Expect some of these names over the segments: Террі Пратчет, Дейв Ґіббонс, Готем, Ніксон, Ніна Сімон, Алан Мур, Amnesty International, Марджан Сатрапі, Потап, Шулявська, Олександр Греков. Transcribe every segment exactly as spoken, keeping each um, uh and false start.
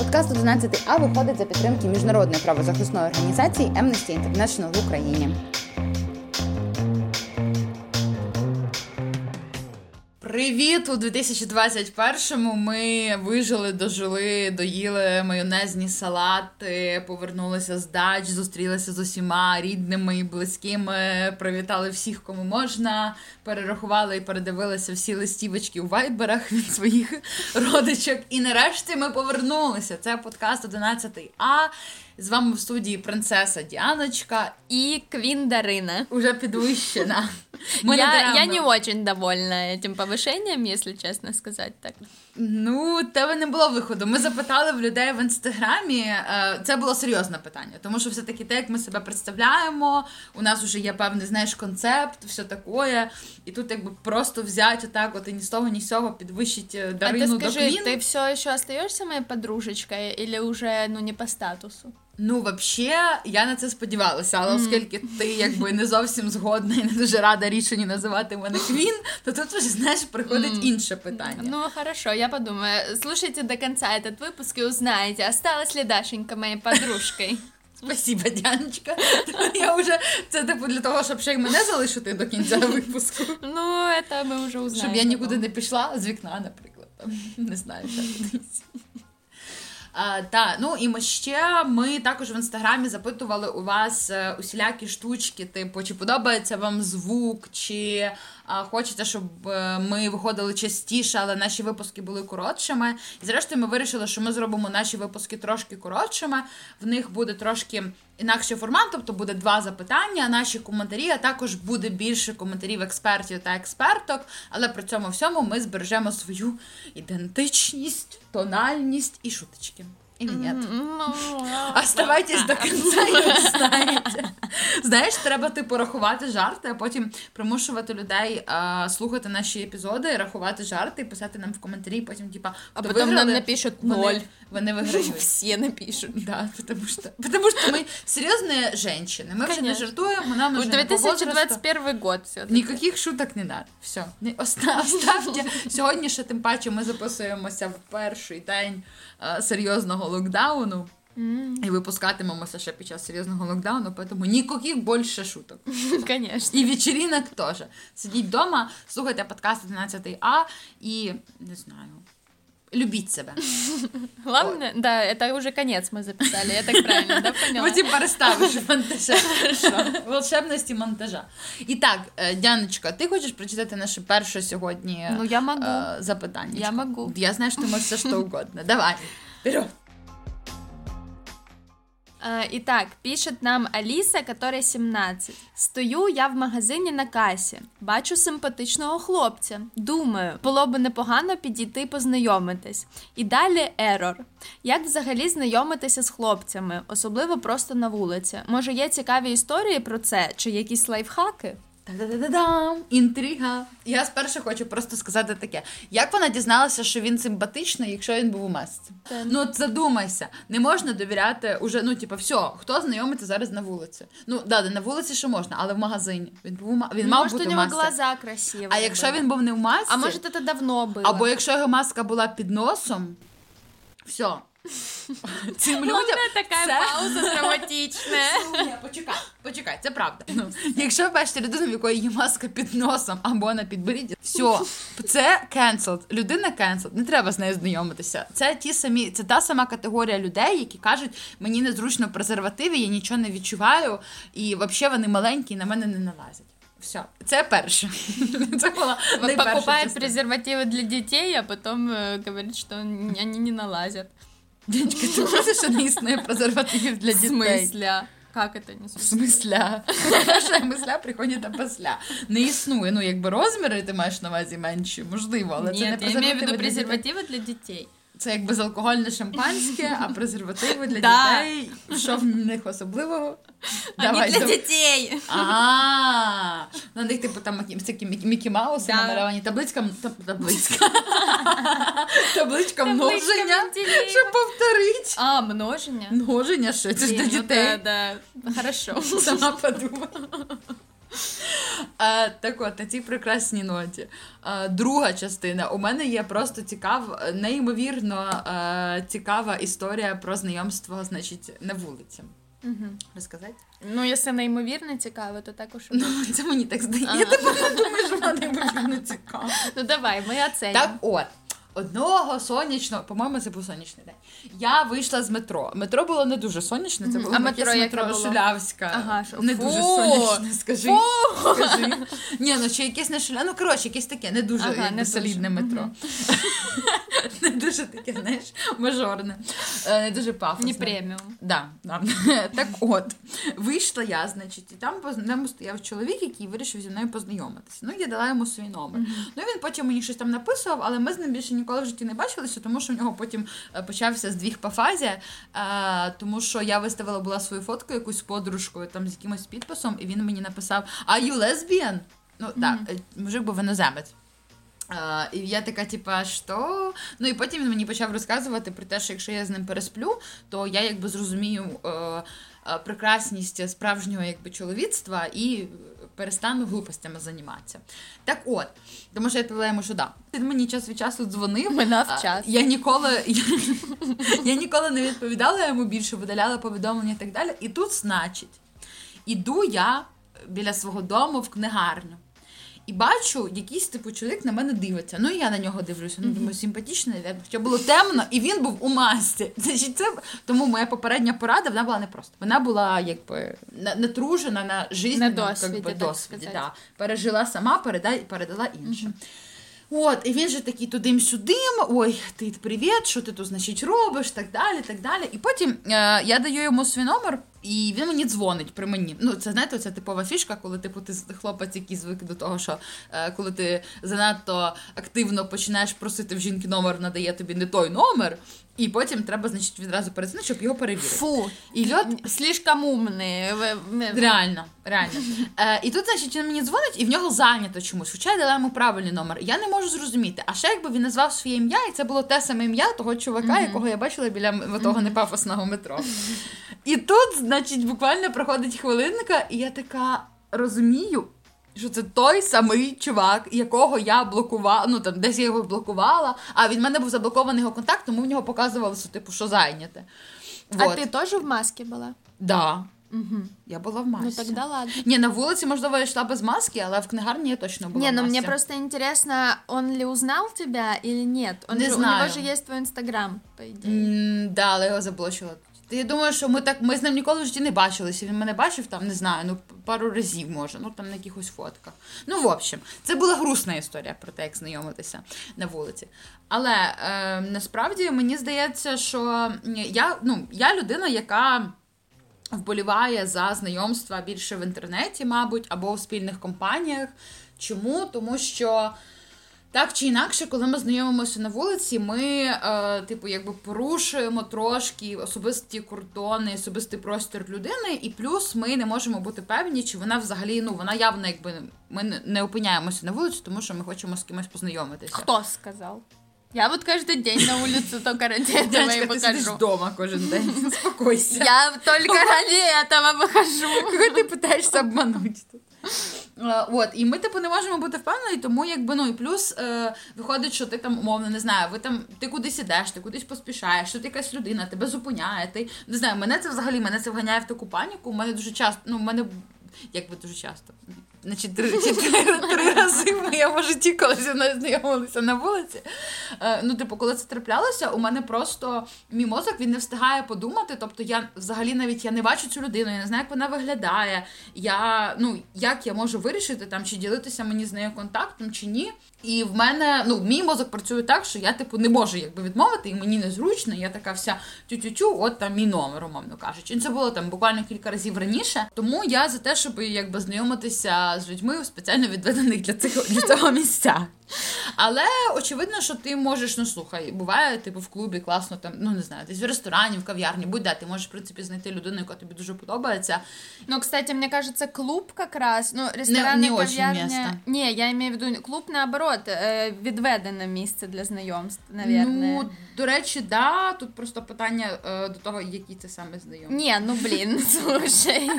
Подкаст одинадцятий А виходить за підтримки міжнародної правозахисної організації Amnesty International в Україні. Привіт! У дві тисячі двадцять першому ми вижили, дожили, доїли майонезні салати, повернулися з дач, зустрілися з усіма рідними і близькими, привітали всіх, кому можна, перерахували і передивилися всі листівочки у вайберах від своїх родичок. І нарешті ми повернулися. Це подкаст одинадцятий А. З вами в студії принцеса Діаночка і Квін Дарина. Уже підвищена. Я, я не дуже довольна цим повищенням, якщо чесно сказати так. Ну, тебе не було виходу. Ми запитали в людей в Інстаграмі, це було серйозне питання, тому що все-таки те, як ми себе представляємо, у нас вже є певний, знаєш, концепт, все таке, і тут якби просто взяти отак от і ні з того, ні з цього підвищити Дарину до Квін. А ти скажи, ти все ще остаєшся моєю подружечкою, або вже, ну, не по статусу? Ну, взагалі, я на це сподівалася, але mm. оскільки ти, якби, не зовсім згодна і не дуже рада рішенню називати мене Квін, то тут вже, знаєш, приходить mm. інше питання. Ну, хорошо, я подумаю. Слушайте до кінця этот випуск і узнаєте, осталась ли Дашенька моєю подружкою. Спасибо, Дяночка. Я вже, це типу для того, щоб ще й мене залишити до кінця випуску. Ну, це ми вже узнаємо. Щоб я нікуди не пішла з вікна, наприклад. Не знаю, так кудись. А, та, ну і ми ще, ми також в Інстаграмі запитували у вас е, усілякі штучки, типу, чи подобається вам звук, чи е, хочете, щоб е, ми виходили частіше, але наші випуски були коротшими. І зрештою ми вирішили, що ми зробимо наші випуски трошки коротшими, в них буде трошки інакший формат, тобто буде два запитання, наші коментарі, а також буде більше коментарів експертів та експерток, але при цьому всьому ми збережемо свою ідентичність, тональність і шуточки. Или нет? Оставайтесь до кінця і узнаєте. Знаєш, треба, типу, рахувати жарти, а потім примушувати людей а, слухати наші епізоди, рахувати жарти і писати нам в коментарі, потім, типа, а потім нам напишуть ноль. Вони виграють. Всі напишуть. Да, потому що, потому що ми серйозні жінки. Ми вже не жартуємо, нам уже не по возрасту. дві тисячі двадцять перший год все-таки. Ніяких шуток не надо. Все. Оставте. Сьогодні ще, тим паче, ми записуємося в перший день а, серйозного локдауну, mm. і випускатимемося ще під час серйозного локдауну, тому ніяких більше шуток. Конечно. І вечеринок теж. Сидіть вдома, слухайте подкаст одинадцятий А і, не знаю, любіть себе. Главное, вот. Да, это уже конец мы записали, я так правильно, да, поняла? Вот и переставишь монтажа. Волшебности монтажа. Итак, Дяночка, ти хочеш прочитати наше перше сьогодні запитання? Ну, я могу. Запитанечко. Я могу. Я знаю, що ти можеш все що угодно. Давай, вперед. Итак, пишет нам Аліса, которой сімнадцять. Стою я в магазині на касі, бачу симпатичного хлопця. Думаю, було б непогано підійти познайомитись. І далі ерор. Як взагалі знайомитися з хлопцями, особливо просто на вулиці? Може, є цікаві історії про це, чи якісь лайфхаки? Та-да-да-да-дам! Інтрига! Я спершу хочу просто сказати таке. Як вона дізналася, що він симпатичний, якщо він був у масці? Ten. Ну, от задумайся. Не можна довіряти уже, ну, типа, все, хто знайомиться зараз на вулиці? Ну, да, на вулиці ще можна, але в магазині. Він був у... він ну, мав бути у масці. Може, у нього глаза красиві. А якщо він був не в масці? А може, це давно було. Або якщо його маска була під носом, все. Цим людям така це... пауза драматична. Ні, почекай, почекай, це правда. Ну, якщо бачите людину, в якої є маска під носом або на підборідді, все, це cancelled. Людина cancelled, не треба з нею знайомитися. Це ті самі, це та сама категорія людей, які кажуть, мені незручно в презервативі, я нічого не відчуваю, і взагалі вони маленькі, і на мене не налазять. Все, це перше. Це була найперша. Покупають презервативи для дітей, а потім говорять, що вони не налазять. Дядька, ты знаешь, что не існує презервативів для детей? В смысле? Как это не существует? В смысле? Хорошая мысля приходит опосля. Не існує, ну, якби розміри ти маєш на увазі менші, можливо, але це не презервативи. Ні, я маю в виду презервативи для дітей. Це якби безалкогольне шампанське, а презервативи для дітей. Що в них особливого? Вони для дітей. А-а-а. На них, типу, там Мікі Мауси намалювані табличкам... Табличкам. Табличкам множення. Що повторить? А, множення? Множення, що? Це ж для дітей. Хорошо. Сама подумала. А, так от, на цій прекрасній ноті. А, друга частина. У мене є просто цікав, неймовірно а, цікава історія про знайомство, значить, на вулиці. Угу. Розказати? Ну, якщо неймовірно цікаво, то також... Ну, це мені так здається. Я думаю, що вона неймовірно цікава. Ну, давай, ми оцінимо. Так от. Одного сонячного, по-моєму, це був сонячний день. Я вийшла з метро. Метро було не дуже сонячне, це було метро, метро Шулявська. Ага, шо. Не фу! Дуже сонячне, скажи. Фу! Скажи. Ні, ну чи якесь не Шулявське, ну коротше, якесь таке, не дуже ага, не солідне метро. Не дуже таке, знаєш, мажорне. Не дуже пафосне. Не преміум. Да, да. Так от, вийшла я, значить, і там позна... там стояв чоловік, який вирішив зі мною познайомитися. Ну, я дала йому свій номер. Mm-hmm. Ну, він потім мені щось там написував, але ми з ним більше ніколи в житті не бачилися, тому що в нього потім почався здвіг по фазі, тому що я виставила була свою фотку якусь з подружкою, там з якимось підписом, і він мені написав: "Are you lesbian?" Ну, так, mm-hmm. Мужик був іноземець. Uh, і я така, типа, що? Ну і потім він мені почав розказувати про те, що якщо я з ним пересплю, то я якби зрозумію uh, uh, прекрасність справжнього якби чоловіцтва і перестану глупостями займатися. Так от, тому що я відповіла йому, що да. Він мені час від часу дзвонив. Минав час. Я ніколи, я, я ніколи не відповідала йому більше, видаляла повідомлення і так далі. І тут, значить, іду я біля свого дому в книгарню. І бачу, якийсь типу чоловік на мене дивиться. Ну, і я на нього дивлюся. Ну, думаю, симпатічний, хоча було темно, і він був у масці. Значить, це... Тому моя попередня порада, вона була непроста. Вона була, якби, натружена на життєвому досвіді. досвіді да. Пережила сама, передала, передала іншим. Угу. От, і він же такий тудим-сюдим, ой, ти привіт, що ти тут, значить, робиш, так далі, так далі. І потім е- я даю йому свій номер, і він мені дзвонить при мені. Ну, це, знаєте, ця типова фішка, коли типу, ти хлопець, який звик до того, що е, коли ти занадто активно починаєш просити в жінки номер, вона дає тобі не той номер, і потім треба, значить, відразу перезвонити, щоб його перевірити. Фу, і от... слишком умний. Реально, реально. Е, і тут, значить, він мені дзвонить, і в нього зайнято чомусь. Хоча я дала йому правильний номер. Я не можу зрозуміти. А ще якби він назвав своє ім'я, і це було те саме ім'я того чувака, mm-hmm. якого я бачила біля того mm-hmm. непафосного метро. Mm-hmm. І тут, значить, буквально проходить хвилинка, і я така розумію, що це той самий чувак, якого я блокувала, ну там десь я його блокувала, а від мене був заблокований його контакт, тому в нього показували, що типу, що зайняте. А вот. Ти теж в масці була? Так. Да. Угу. Я була в масці. Ну тогда ладно. Не, на вулиці, можливо, я йшла без маски, але в книгарні я точно була в масці. Не, ну мені просто інтересно, он ли узнав тебе или нет? Он не же, знаю. У нього ж є твій інстаграм, по ідеї. Так, да, але його заблочила. Я думаю, що ми так ми з ним ніколи в житті не бачилися. Він мене бачив там, не знаю, ну пару разів може, ну там на якихось фотках. Ну, в общем, це була грустна історія про те, як знайомитися на вулиці. Але е, насправді мені здається, що я, ну, я людина, яка вболіває за знайомства більше в інтернеті, мабуть, або в спільних компаніях. Чому? Тому що так чи інакше, коли ми знайомимося на вулиці, ми, е, типу, якби порушуємо трошки особисті кордони, особистий простір людини, і плюс ми не можемо бути певні, чи вона взагалі, ну, вона явно, якби, ми не опиняємося на вулиці, тому що ми хочемо з кимось познайомитися. Хто сказав? Я вот каждый день на улицу только ради этого и покажу. Ты сидишь дома каждый день, успокойся. Я только ради этого выхожу. Кого ты пытаешься обмануть? От, і ми, типу, не можемо бути впевнені, тому, якби, ну, і плюс, е, виходить, що ти там, умовно, не знаю, ви там, ти кудись ідеш, ти кудись поспішаєш, тут якась людина тебе зупиняє, ти, не знаю, мене це взагалі, мене це вганяє в таку паніку, у мене дуже часто, ну, у мене, якби дуже часто, значить, три, три, три рази в моєму житті, коли зі мною знайомилися на вулиці, е, ну, типу, коли це траплялося, у мене просто, мій мозок, він не встигає подумати, тобто, я, взагалі, навіть, я не бачу цю людину, я не знаю, як вона виглядає, я, ну, як я можу вирішити, там, чи ділитися мені з нею контактом, чи ні, і в мене, ну, мій мозок працює так, що я, типу, не можу, якби, відмовити, і мені незручно, я така вся тю-тю-тю, от, там, мій номер, умовно кажучи, і це було, там, буквально кілька разів раніше, тому я за те, щоб, якби, знайомитися з людьми у спеціально відведених для цього, для цього місця. Але очевидно, що ти можеш, ну слухай, буває, типу в клубі класно, там, ну не знаю, десь в ресторані, в кав'ярні, будь-де, ти можеш, в принципі, знайти людину, яка тобі дуже подобається. Ну, кстати, мне кажется, клуб как раз, ну, ресторан, не, не кав'ярня... Место. Не, я имею в виду, клуб, наоборот, відведене місце для знайомств, наверное. Ну, до речі, да, тут просто питання до того, які це саме знайомства. Ні, ну, блін, слушай.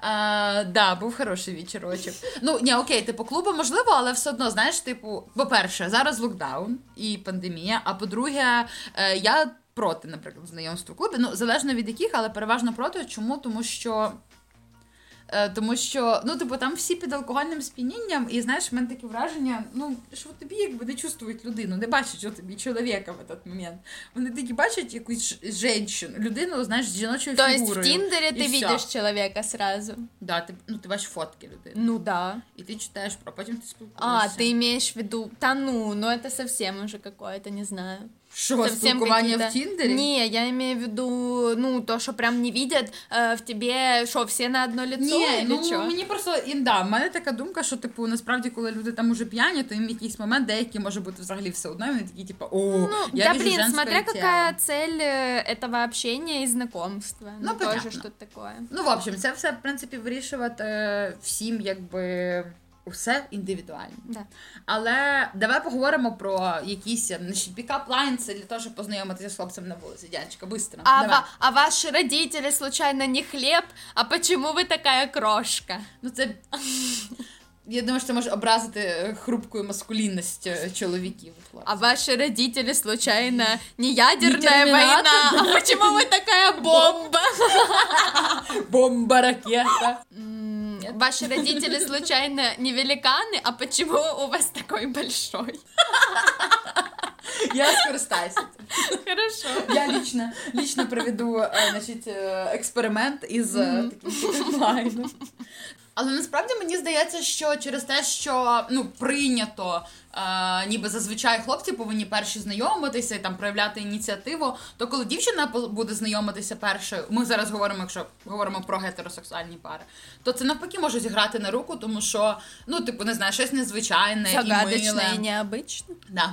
А, да, був хороший вечірочок. Ну, ні, окей, типу, клуби можливо, але все одно, знаєш, типу, по-перше, зараз локдаун і пандемія, а по-друге, я проти, наприклад, знайомства в клубі, ну, залежно від яких, але переважно проти. Чому? Тому що Тому що, ну, типу, там всі під алкогольним сп'янінням, і, знаєш, в мене таке враження, ну, що тобі, якби, не чувствують людину, не бачать, що тобі чоловіка в той момент. Вони тільки бачать якусь жінку, людину, знаєш, з жіночою фігурою. Тобто в Тіндері ти бачиш чоловіка одразу? Да, ти, ну, ти бачиш фотки людини. Ну, да. І ти читаєш, а потім ти спілкуєшся. А, ти маєш в виду, та ну, ну, це зовсім уже какое-то, не знаю. Что, спілкування в Тиндере? Не, я имею в виду, ну, то, что прям не видят э, в тебе, что, все на одно лицо? Не, ну, чо? Мені просто, і, да, в мене така думка, що, типу, насправді, коли люди там уже п'яні, то їм якийсь момент деякий може бути взагалі все одно, і вони такі, типу, о, ну, я да, вижу женское тело. Да, блин, смотря какая цель этого общения и знакомства. Ну, ну понятно. Тоже что-то такое. Ну, в общем, це все, в принципі, вирішувати э, всім, якби... Усе індивідуально. Да. Але давай поговоримо про якісь пікап-лайнси для того, щоб познайомитися з хлопцем на вулиці. Дянечка, быстро. А, давай. Ва- а ваші родители, случайно, не хліб? А почему ви така крошка? Ну це... Я думаю, що це може образити хрупкую маскулінність чоловіків. А ваші родители, случайно, не ядерна війна? А почему ви така бомба? Бомба-ракета. Ваши родители, случайно, не великаны? А почему у вас такой большой? Я скористаюсь. Хорошо. Я лично, лично проведу, значить, експеримент із таким лайном. Але насправді мені здається, що через те, що, ну, прийнято, е, ніби зазвичай хлопці повинні перші знайомитися і там проявляти ініціативу, то коли дівчина буде знайомитися першою, ми зараз говоримо, якщо говоримо про гетеросексуальні пари, то це навпаки може зіграти на руку, тому що, ну, типу, не знаю, щось незвичайне і миле. Загадочне і необичне. Да.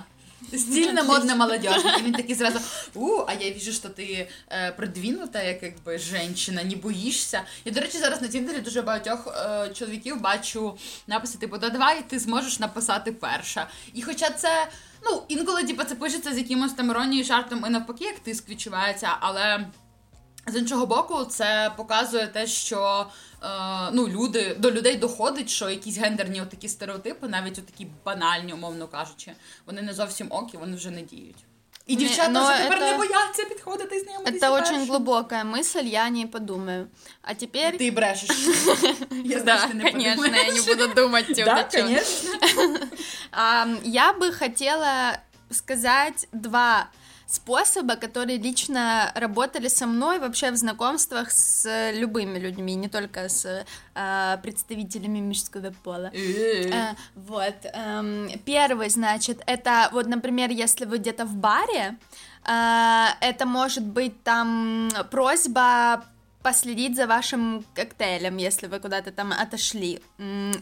Стильно, модно, молодежно. І він такий зразу, у, а я вижу, що ти е, продвинута, як якби жінка, не боїшся. Я, до речі, зараз на Тіндері дуже багатьох е, чоловіків бачу написи, типу, да, давай, ти зможеш написати перша. І хоча це, ну, інколи, типу, це пишеться з якимось там іронією, жартом і навпаки, як тиск відчувається, але... З іншого боку, це показує те, що е, ну, люди, до людей доходить, що якісь гендерні отакі стереотипи, навіть отакі банальні, умовно кажучи, вони не зовсім ок, вони вже не діють. І дівчата вже тепер это... не бояться підходити і знайомитися. Це дуже глибока мисль, я не подумаю. А тепер... Ти брешеш. Я, да, конечно, я не буду думати. Да, конечно. Я би хотіла сказати два... способы, которые лично работали со мной вообще в знакомствах с любыми людьми, не только с э, представителями мужского пола. э, вот. Э, первый, значит, это вот, например, если вы где-то в баре, э, это может быть там просьба последить за вашим коктейлем, если вы куда-то там отошли,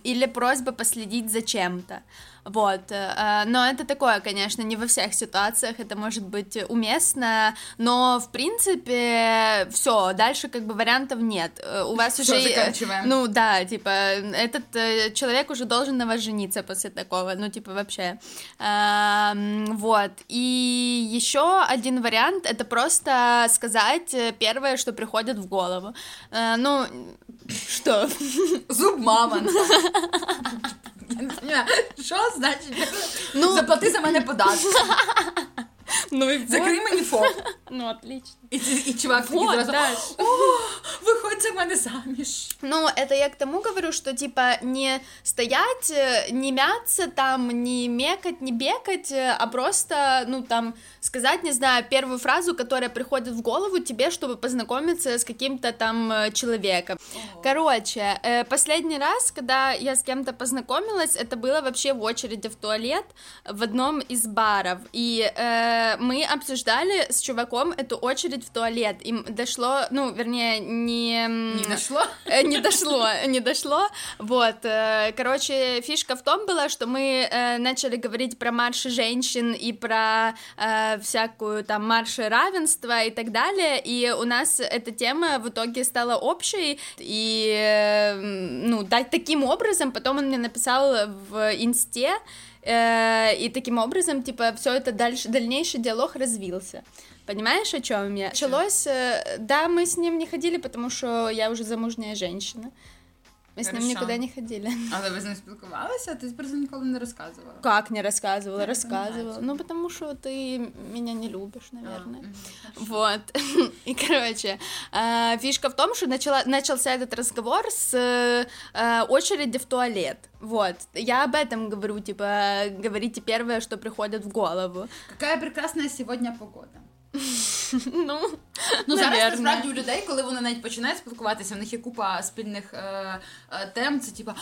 или просьба последить за чем-то, вот, но это такое, конечно, не во всех ситуациях это может быть уместно, но, в принципе, все, дальше как бы вариантов нет, у вас все, уже, заканчиваем. Ну, да, типа, этот человек уже должен на вас жениться после такого, ну, типа, вообще, вот, и еще один вариант, это просто сказать первое, что приходит в голову. Ну, что? Зуб мамонта. Що значить? Ну... Заплати за мене податки. Ну, і закрий мені фоп. Ну, отлично. І, і чувак такий зразу, о, виходь за мене заміж. Ну, это я к тому говорю, что, типа, не стоять, не мяться там, не мекать, не бегать, а просто, ну, там, сказать, не знаю, первую фразу, которая приходит в голову тебе, чтобы познакомиться с каким-то там человеком. Ого. Короче, последний раз, когда я с кем-то познакомилась, это было вообще в очереди в туалет в одном из баров, и... мы обсуждали с чуваком эту очередь в туалет, им дошло, ну, вернее, не Не дошло? Не дошло, не дошло. Вот. Короче, фишка в том была, что мы начали говорить про марши женщин и про всякую там марши равенства и так далее, и у нас эта тема в итоге стала общей, и, ну, да, таким образом потом он мне написал в инсте, и таким образом, типа, все это дальше, дальнейший диалог развился. Понимаешь, о чем я? Началось, да, мы с ним не ходили, потому що я вже замужня жінка. Ми з ним нікуди не ходили. Але ви з ним спілкувалися, а ти про це ніколи не розказувала? Як не розказувала? Розказувала. Ну, тому що ти мене не любиш, мабуть. Вот. І, короче, фішка в тому, що почався цей розговор з очереди в туалет. Вот. Я об этом говорю, типа, говорите первое, что приходит в голову. Какая прекрасная сегодня погода. Ну, ну зараз насправді у людей, коли вони навіть починають спілкуватися, в них є купа спільних е- е- тем, це типа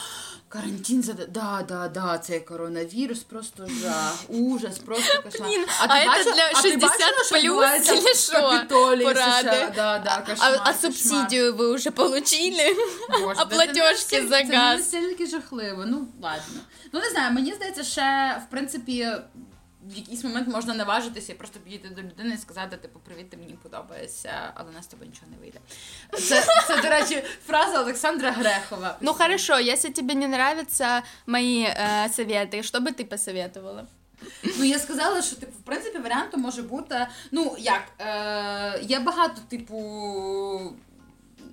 карантин, за... да, да, да, цей коронавірус, просто жах, ужас, просто кошмар. А, а це для шістдесят плюс чи що? Поради. Да, да, кошмар, а, а субсидію ви вже получили? Боже, а платіжки за газ? Це настільки жахливо, ну ладно. Ну не знаю, мені здається, ще в принципі... В якийсь момент можна наважитися і просто підійти до людини і сказати, типу, привіт, ти мені подобається, але нас з тобою нічого не вийде. Це, це, до речі, фраза Олександра Грехова. Ну, хорошо, якщо тобі не подобаються мої е, совети, що би ти посоветувала? Ну, я сказала, що, типу, в принципі, варіантом може бути, ну, як, е, є багато, типу...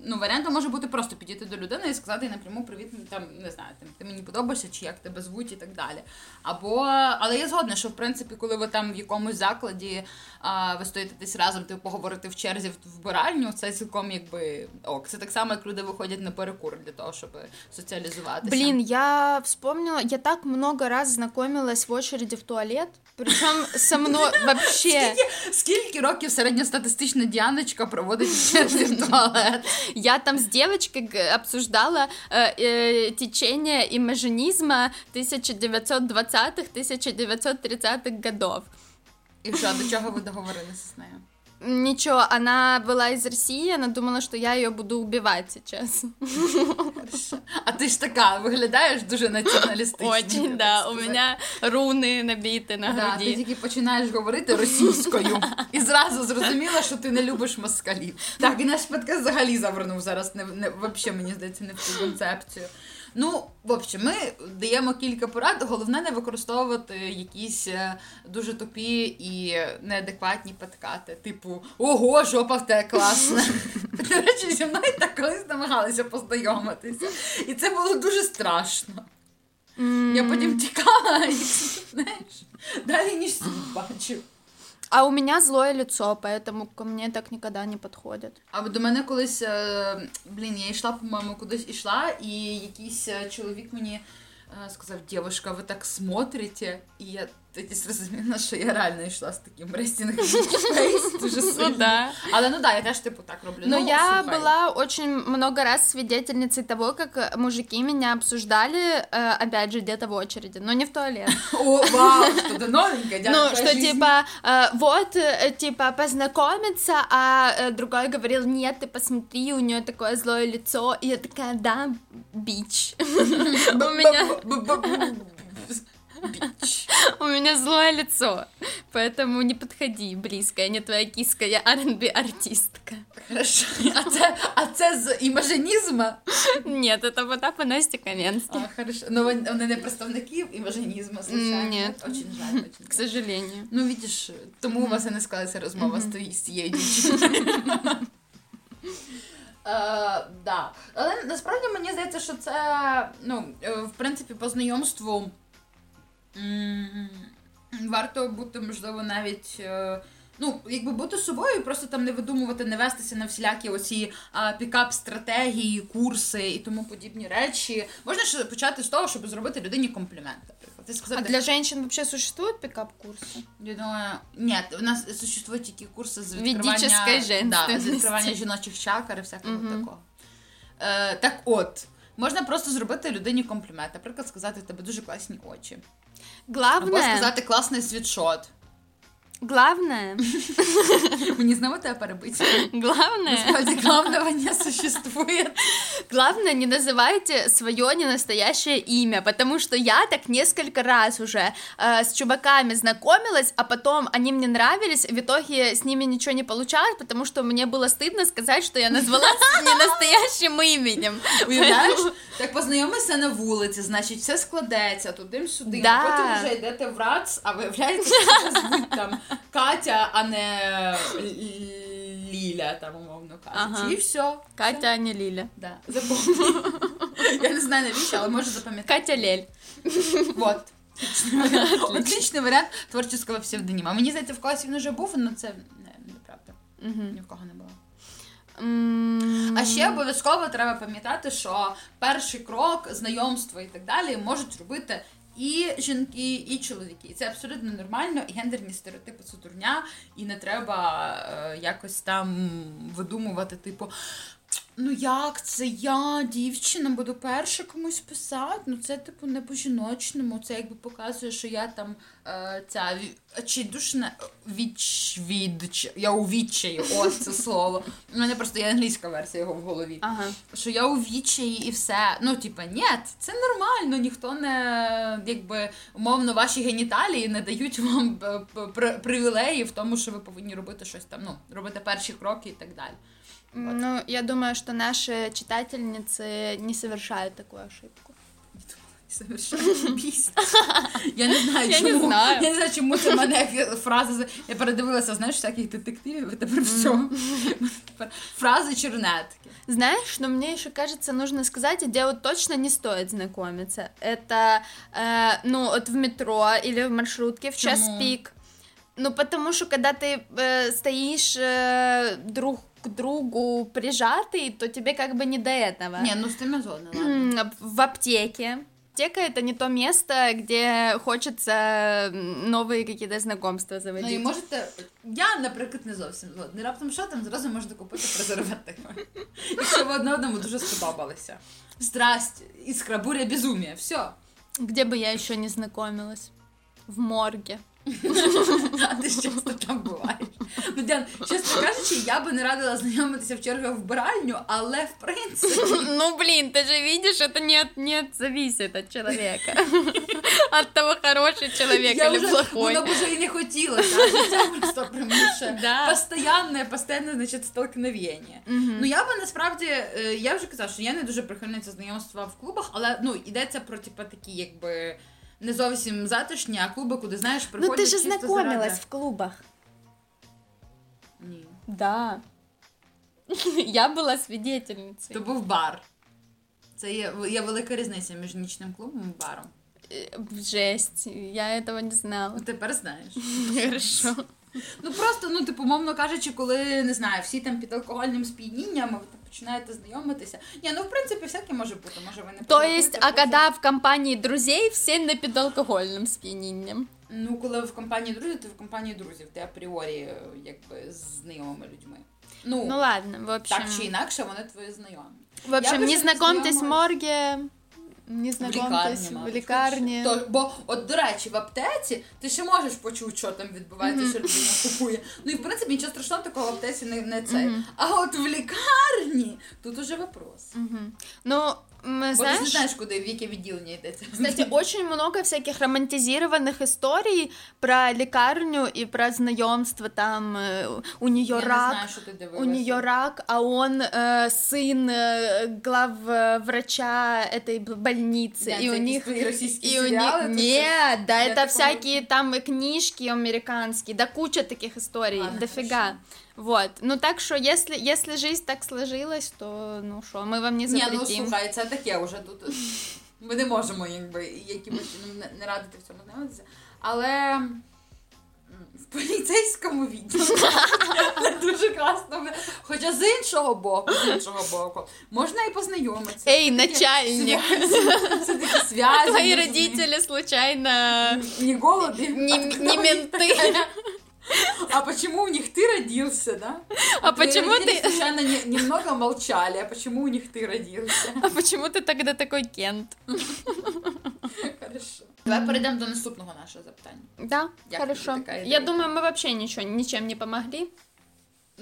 Ну, варіантом може бути просто підійти до людини і сказати їй напряму привіт, там, не знаю, там, ти мені подобаєшся, чи як тебе звуть і так далі. Або, але я згодна, що в принципі, коли ви там в якомусь закладі а, ви стоїте десь разом, ти поговорите в черзі в вбиральню, це цілком якби ок. Це так само, як люди виходять на перекур для того, щоб соціалізуватися. Блін, я вспомнила, я так много раз знайомилась в очереді в туалет, причому со мною вообще... Скільки років середньостатистична Діаночка проводить в черзі в туалет? Я там с девочкой обсуждала э, э, течение имажинизма тисяча дев'ятсот двадцятих - тисяча дев'ятсот тридцятих годов. И что, до чего вы договорились с ней? Ничего, она была из России, она думала, что я ее буду убивать сейчас. Хорошо. А ты ж такая, выглядаешь дуже националистично. Очень, да, сказать. У меня руны набиты на да, груди. Ти тільки починаєш говорити російською і зразу зрозуміла, що ти не любиш москалів. Так, і наш подкаст взагалі завернув зараз, не, не, вообще, мені здається, не в цю концепцію. Ну, в общем, ми даємо кілька порад, головне не використовувати якісь дуже тупі і неадекватні подкати, типу, ого, жопа в те класна. До речі, зі мною так колись намагалися познайомитися, і це було дуже страшно. Я потім тікала, і, знаєш, далі ніж світ бачив. А у меня злое лицо, поэтому ко мне так никогда не подходят. А до мене колись, блін, я йшла, по-моєму, кудись ішла, і якийсь чоловік мені сказав, дівушка, ви так смотрите, і я тоді зрозуміла, що я реально йшла з таким рестінг фейс, дуже сильно. Ну, да. Але, ну да, я теж, типу, так роблю. Но ну, я слухай. Была очень много раз свидетельницей того, как мужики меня обсуждали, опять же, где-то в очереди, но не в туалет. О, вау, что-то новенькое, дядя. Ну, что, типа, вот, типа, познакомиться, а другой говорил, нет, ты посмотри, у нее такое злое лицо, и я такая, да, бич. У меня... Бич. У меня злое лицо, поэтому не подходи близко, я не твоя киска, я ар енд бі-артистка. Хорошо, а це, а це з імажинізма? Ні, це Потап і Настя Каменський. А, хорошо, ну вони не представників імажинізму, звичайно. Ні. Очень жаль, очень жаль. К сожалению. Ну, видиш, тому у вас і не склалася розмова mm-hmm. з цією дівчиною. Uh, да. Але насправді мені здається, що це, ну, в принципі, по знайомству варто бути, можливо, навіть, ну, якби бути собою і просто там не видумувати, не вестися на всілякі оці а, пікап-стратегії, курси і тому подібні речі. Можна ж почати з того, щоб зробити людині комплімент, наприклад. І сказати, а для жінок взагалі существують пікап-курси? Я думаю, ні, у нас существують тільки курси з відкривання, да, з відкривання жіночих чакр і всякого uh-huh. такого. Е, так от, можна просто зробити людині комплімент. Наприклад, сказати, в тебе дуже класні очі. Главное... Або сказати класний світшот. Главное... Мне снова тебя перебить. Главное... Насправді, главного не существует. Главное, не называйте свое ненастоящее имя, потому что я так несколько раз уже э, с чуваками знакомилась, а потом они мне нравились, в итоге с ними ничего не получалось, потому что мне было стыдно сказать, что я назвалась ненастоящим именем. Уявляєш? Так познайомилися на вулиці, значить, все складається туди-сюди, да. А потім вже йдете в РАЦ, а виявляється, що звуть там Катя, а не Ліля, там, умовно кажучи. Ага. І все. Катя, все. А не Ліля. Да. Запомни. Я не знаю навіщо, але можу запам'ятати. Катя Лель. Вот. Отличний варіант. Отличний варіант творчого псевдоніма. Мені, знаєте, в класі він уже був, але це неправда. Не угу. Ні в кого не було. Mm. А ще обов'язково треба пам'ятати, що перший крок, знайомство і так далі можуть робити і жінки, і чоловіки. І це абсолютно нормально, і гендерні стереотипи це дурня, і не треба е, якось там видумувати, типу, ну як це я, дівчина, буду перша комусь писати, ну це типу не по-жіночному, це якби показує, що я там е, ця відчайдушна, віч, відч, я у відчаї, ось це слово. У мене просто є англійська версія його в голові, ага. Що я у відчаї і все, ну типу ні, це нормально, ніхто не, якби, умовно ваші геніталії не дають вам привілеї в тому, що ви повинні робити щось там, ну, робити перші кроки і так далі. Вот. Ну, я думаю, что наши читательницы не совершают такую ошибку. Не думала, не совершают убийство. Я не знаю, чому. Я не знаю. Я не знаю, чому це в мене фраза... Я передивилася, знаєш, всяких детективів, і тепер все. Фразы чернетки. Знаешь, что мне еще кажется, нужно сказать, где вот точно не стоит знакомиться. Это, э, ну, вот в метро или в маршрутке, в час пик. Ну, потому что, когда ты э, стоишь э, друг к другу прижатый, то тебе как бы не до этого. Не, ну стоматозно, ладно. В аптеке. Аптека — это не то место, где хочется новые какие-то знакомства заводить. Ну і можете... Я, наприклад, не зовсім згодна. Раптом що там зразу можна купити презервативи. Якщо ви одне одному дуже сподобалися. Здрасте, іскра, буря, безумія, все. Где бы я еще не знакомилась? В морге. А ти ж часто там буваєш. Ну, Діан, чесно кажучи, я би не радила знайомитися в чергу вбиральню, але в принципі... Ну, блін, ти же видиш, це не зависить від чоловіка. От того, хороший чоловік або плохой. Вона б уже і не хотіла, так, життя просто примушує. Постоянне, постоянне, значить, столкновення. Ну, я би насправді, я вже казала, що я не дуже прихильниця знайомства в клубах, але, ну, йдеться про, типа, такі, якби... Не зовсім затишні, а клуби, куди, знаєш, приходять чисто заради. Ну, ти ж знайомилась заради... в клубах. Ні. Да. Я була свідетельницею. То був бар. Це є, є велика різниця між нічним клубом і баром. Жесть, я цього не знала. Тепер знаєш. Хорошо. Ну, просто, ну, типу, умовно кажучи, коли, не знаю, всі там під алкогольним сп'янінням, ви там починаєте знайомитися. Ні, ну, в принципі, всяке може бути, може ви не подумаєте. То есть, а коли в компанії друзей, всі не під алкогольним сп'янінням? Ну, коли в компанії друзів, то в компанії друзів, ти апріорі, якби, з знайомими людьми. Ну, ну ладно, в общем. Так чи інакше, вони твої знайомі. В общем, не знайомтесь в морге... Не знайомтесь в лікарні. То, бо, от, до речі, в аптеці ти ще можеш почути, що там відбувається, mm-hmm. що людина купує. Ну і, в принципі, нічого страшного такого в аптеці не, не цей. Mm-hmm. А от в лікарні тут уже вопрос. Mm-hmm. Ну, мы, знаешь... Бо ти знаєш, куди, в яке відділення йдеться. Кстати, очень много всяких романтизированных историй про лікарню і про знайомство. Там у неї рак, знаю, що ти дивилася. У неї рак, а он э, син главврача этой больницы. Yeah, и, у них, и у них... Нет, да, это, это всякие там книжки американские, да куча таких историй, ладно, дофига. Хорошо. Вот, ну так що, если, если жизнь так сложилась, то, ну що, ми вам не запретим. Ні, ну слухай, це таке уже тут, ми не можемо, якби, якимось, ну, не радити в цьому знайомитися, але в поліцейському відділі дуже класно, хоча з іншого боку, з іншого боку, можна і познайомитися. Ей, начальник! Все-таки зв'язані. Твої родителі, случайно... Не голоди, не менти. А почему у них ты родился, да? А, а почему родители, ты... случайно, не, немного молчали, а почему у них ты родился? А почему ты тогда такой Кент? Хорошо. Давай перейдемо до наступного нашого запитання. Да, як хорошо. Я думаю, ми вообще нічого, нічим не помогли.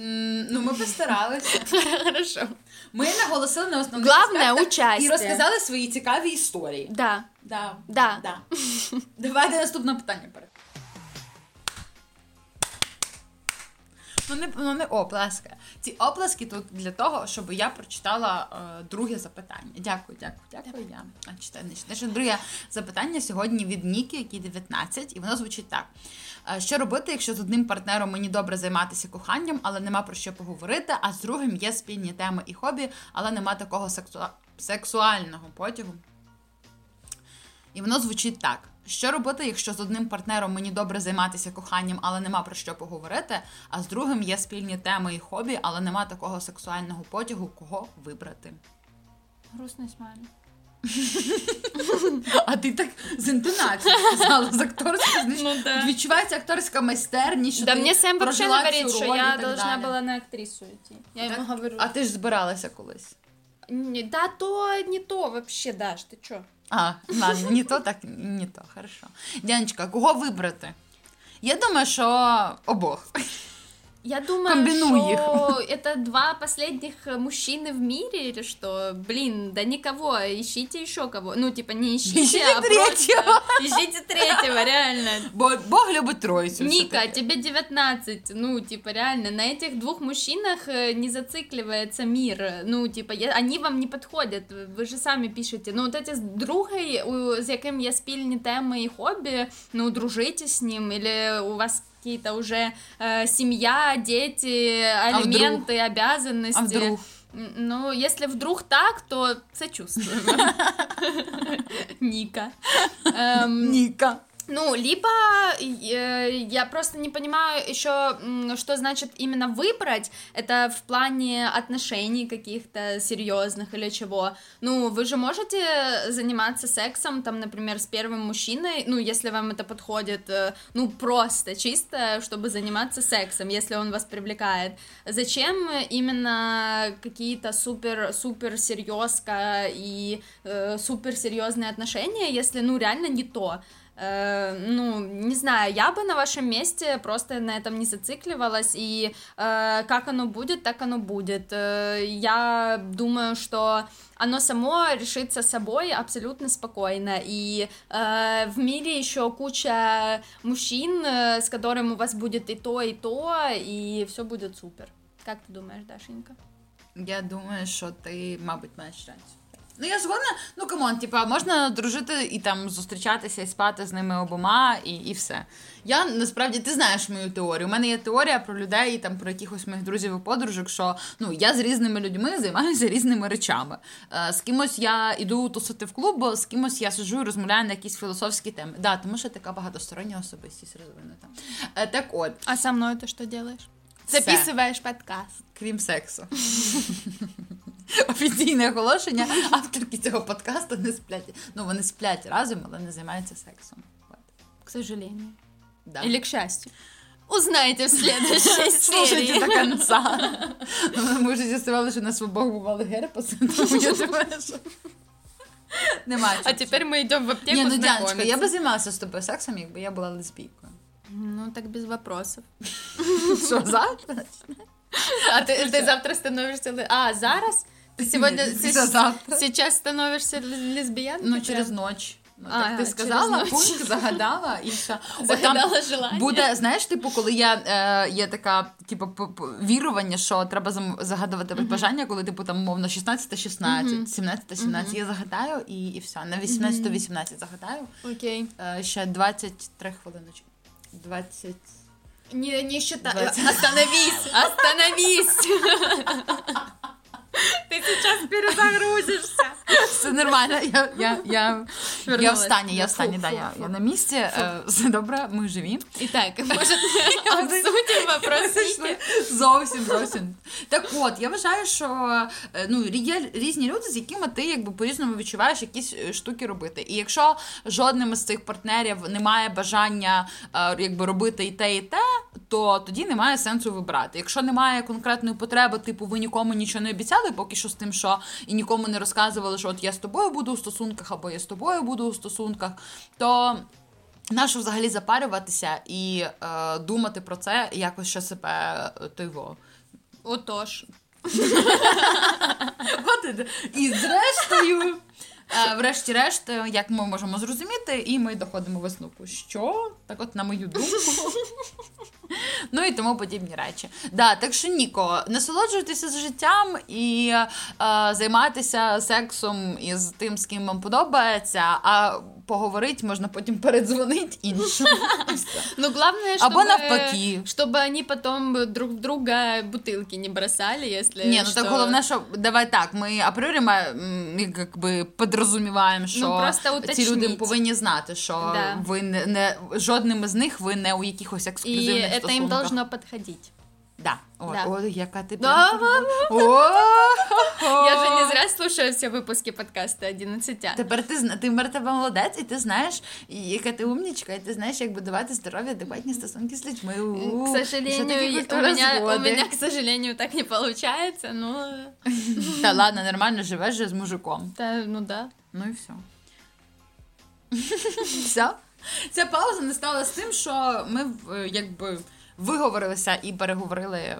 Mm, ну, ми постаралися. Хорошо. Ми наголосили на основних аспектах і розказали свої цікаві історії. Да. Да. Да. Да. Давайте наступне питання. Ну не, ну, не оплески. Ці оплески тут для того, щоб я прочитала е, друге запитання. Дякую, дякую, дякую. Я а, читаю, не читаю. Друге запитання сьогодні від Ніки, який дев'ятнадцять, і воно звучить так. Що робити, якщо з одним партнером мені добре займатися коханням, але нема про що поговорити, а з другим є спільні теми і хобі, але нема такого сексу... сексуального потягу? І воно звучить так. Що робити, якщо з одним партнером мені добре займатися коханням, але нема про що поговорити, а з другим є спільні теми і хобі, але нема такого сексуального потягу, кого вибрати? Грустний смайлик. А ти так з інтонацією сказала, з акторською, ну, да. Відчувається акторська майстерність, що да, ти прожила цю роль. Да, мені Сэм взагалі говорить, що я должна була на актрису йти. Я йому говорю. А ти ж збиралася колись? Не, да то, не то вообще, Даш, ти чо? А, ладно, не то, так не то, хорошо. Дяночка, кого вибрати? Я думаю, що обох. Я думаю, Комбинуй что их. Это два последних мужчины в мире, или что? Блин, да никого, ищите еще кого. Ну, типа, не ищите, ищите а третьего. Просто... Ищите третьего, реально. Бог, Бог любит тройцу. Ника, тебе девятнадцать. Ну, типа, реально, на этих двух мужчинах не зацикливается мир. Ну, типа, я, они вам не подходят. Вы же сами пишете. Ну, вот эти с другой, у, с яким я спільні теми и хобби, ну, дружите с ним, или у вас... какие-то уже э, семья, дети, алименты, а обязанности. А вдруг? Ну, если вдруг так, то сочувствую. Ника. Ника. Ну, либо э, я просто не понимаю еще, что значит именно выбрать, это в плане отношений каких-то серьезных или чего. Ну, вы же можете заниматься сексом, там, например, с первым мужчиной, ну, если вам это подходит, э, ну, просто, чисто, чтобы заниматься сексом, если он вас привлекает. Зачем именно какие-то супер-супер серьезка и э, супер серьезные отношения, если, ну, реально не то? Э, ну, не знаю, я бы на вашем месте просто на этом не зацикливалась, и э, как оно будет, так оно будет. Э, я думаю, что оно само решится собой абсолютно спокойно, и э, в мире еще куча мужчин, э, с которым у вас будет и то, и то, и все будет супер. Как ты думаешь, Дашенька? Я думаю, что ты, мабуть, маєш рацію. Ну, я згодна, ну, камон, типа, можна дружити і там зустрічатися, і спати з ними обома, і, і все. Я, насправді, ти знаєш мою теорію. У мене є теорія про людей, там, про якихось моїх друзів і подружок, що, ну, я з різними людьми займаюся різними речами. З кимось я іду тусити в клуб, з кимось я сиджу і розмовляю на якісь філософські теми. Да, тому що така багатостороння особистість розвинута. Так от. А со мною ти що робиш? Записуєш подкаст. Крім сексу. Офіційне оголошення, авторки цього подкасту не сплять. Ну, вони сплять разом, але не займаються сексом. К сожалению. Да. Или к счастью. Узнаєте в следующей серії. Слушайте до конца. Ми вже з'ясували, що у нас в обох бували герпеси. Тому я думаю, що... Немає. А тепер ми йдемо в аптеку знайомитися. Ні, ну, Дяночка, я б займалася з тобою сексом, якби я була лесбійкою. Ну, так без вопросів. Що, завтра? А ты, ты завтра становишься... А, зараз? Ты сегодня... Ты завтра. Сейчас становишься лесбиянкой? Ну, через ночь. Ну, а, так, ти сказала, пункт, загадала і все. Загадала желання. Буде, знаєш, типу, коли я, е, є така, типу, вірування, що треба загадувати uh-huh. бажання, коли, типу, там, мовно, шістнадцять шістнадцять, сімнадцять сімнадцять, uh-huh. я загадаю і, і все. На вісімнадцять вісімнадцять uh-huh. загадаю. Окей. Okay. Е, ще двадцять три хвилиночки. двадцять... Не, не считай. Остановись! Остановись! Ты сейчас перезагрузишься. Все нормально. Я, я, я, я в стане, я в стане, да, я, я на месте. Все добре, ми живі. І так, може, обсудимо вопроси. Зовсім, зовсім. Так от, я вважаю, що ну, є різні люди, з якими ти якби по-різному відчуваєш якісь штуки робити. І якщо жодним із цих партнерів немає бажання якби робити і те, і те, то тоді немає сенсу вибирати. Якщо немає конкретної потреби, типу, ви нікому нічого не обіцяли поки що з тим, що, і нікому не розказували, що от я з тобою буду у стосунках, або я з тобою буду у стосунках, то нащо взагалі запарюватися і е, думати про це, якось ще себе тиво. Отож. І зрештою, врешті-решт, як ми можемо зрозуміти, і ми доходимо висновку, що? Так от, на мою думку. Ну і тому подібні речі. Да, так що, Ніко, насолоджуйтеся з життям і е, займайтеся сексом із тим, з ким вам подобається, а поговорить можна потім передзвонить іншим. Ну, главное, чтобы... Або навпаки. Чтобы они потом друг в друга бутылки не бросали, если... Не, ну так головне, що... Давай так, ми априорі якби підрозуміваємо, що ці люди повинні знати, що ви не... Жодним із них ви не у якихось ексклюзивних стосунках. І це їм должно підходити. Да. О, да. О, яка ти прям... Я же не зря слушаю все випуски подкасту одинадцять. Тепер ти, ти мертва молодець, і ти знаєш, яка ти умнічка, і ти знаєш, як будувати здорові, адекватні стосунки з людьми. К сожалению, у меня, у меня, к сожалению, так не получается, но... Та ладно, нормально живеш же з мужиком. Та, ну да. Ну і все. Все? Ця пауза не стала з тим, що ми, якби... Виговорилися і переговорили,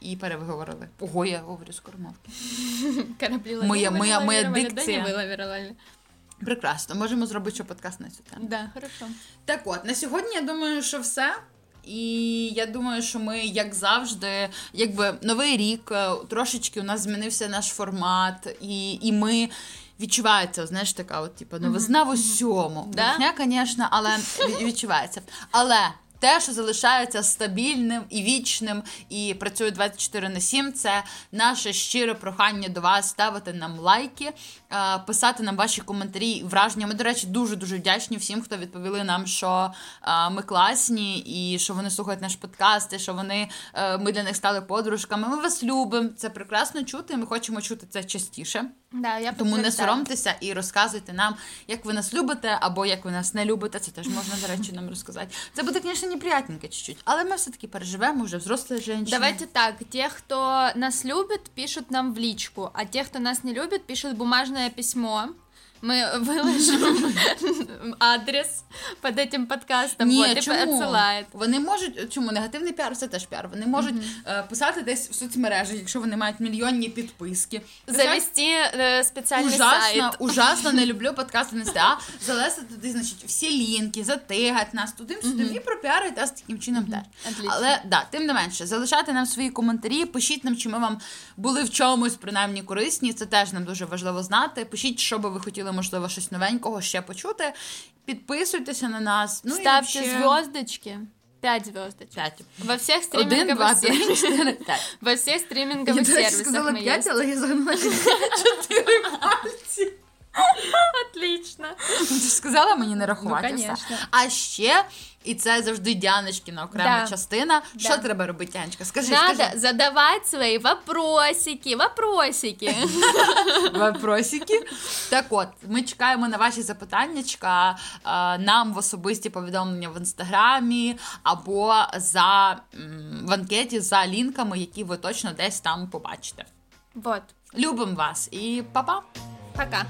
і перевиговорили. Ого, я говорю з кормовки. Моя, моя, моя дикція. Прекрасно, можемо зробити ще подкаст на цю тему. Да, хорошо. Так от, на сьогодні, я думаю, що все. І я думаю, що ми, як завжди, якби новий рік, трошечки у нас змінився наш формат, і, і ми... Відчувається, знаєш, така от, типу, новизна в усьому. Бухня, звісно, але відчувається. Але... Те, що залишається стабільним і вічним, і працює двадцять чотири на сім, це наше щире прохання до вас ставити нам лайки, писати нам ваші коментарі і враження. Ми, до речі, дуже-дуже вдячні всім, хто відповіли нам, що ми класні, і що вони слухають наш подкаст, і що вони, ми для них стали подружками. Ми вас любимо, це прекрасно чути, ми хочемо чути це частіше. Да, я Тому не соромтеся і розказуйте нам, як ви нас любите, або як ви нас не любите. Це теж можна, до речі, нам розказати. Це буде, звісно, неприятненько чуть-чуть, але ми все-таки переживемо, вже взрослі жінки. Давайте так, ті, хто нас любить, пишуть нам в лічку, а ті, хто нас не любить, пишуть бумажне письмо. Мы выложим адрес под этим подкастом. Ні, вот, чому? Отсилають. Вони можуть, чому негативний піар, це теж піар. Вони можуть mm-hmm. писати десь в соцмережах, якщо вони мають мільйонні підписки. Завести э, спеціальний сайт. Ужасно не люблю подкасти на СТА. Залезти туди, значить, всі лінки, затигать нас туди-сюди mm-hmm. і пропіарить нас таким чином mm-hmm. теж. Отлично. Але, да, тим не менше, залишайте нам свої коментарі, пишіть нам, чи ми вам були в чомусь, принаймні, корисні. Це теж нам дуже важливо знати. Пишіть, що би ви хотіли, можливо, щось новенького ще почути. Підписуйтеся на нас. Ну, ставте і ще... зв'язочки. Пять зв'язочок. Пять. Во всіх стримінгових сервісах. Во всіх стримінгових сервісах. Я сказала п'ять, але я загнула чотири пальці. Отлично. Ти сказала мені не рахуватися. Ну, а ще, і це завжди Дяночкіна окрема да. частина. Да. Що треба робити, Дяночка? Скажи, Надо скажи. Задавати свої вопросики, вопросики. Вопросики? Так от, ми чекаємо на ваші запитаннячка, нам в особисті повідомлення в Інстаграмі, або за, в анкеті за лінками, які ви точно десь там побачите. Вот. Любим вас і па-па! Пока.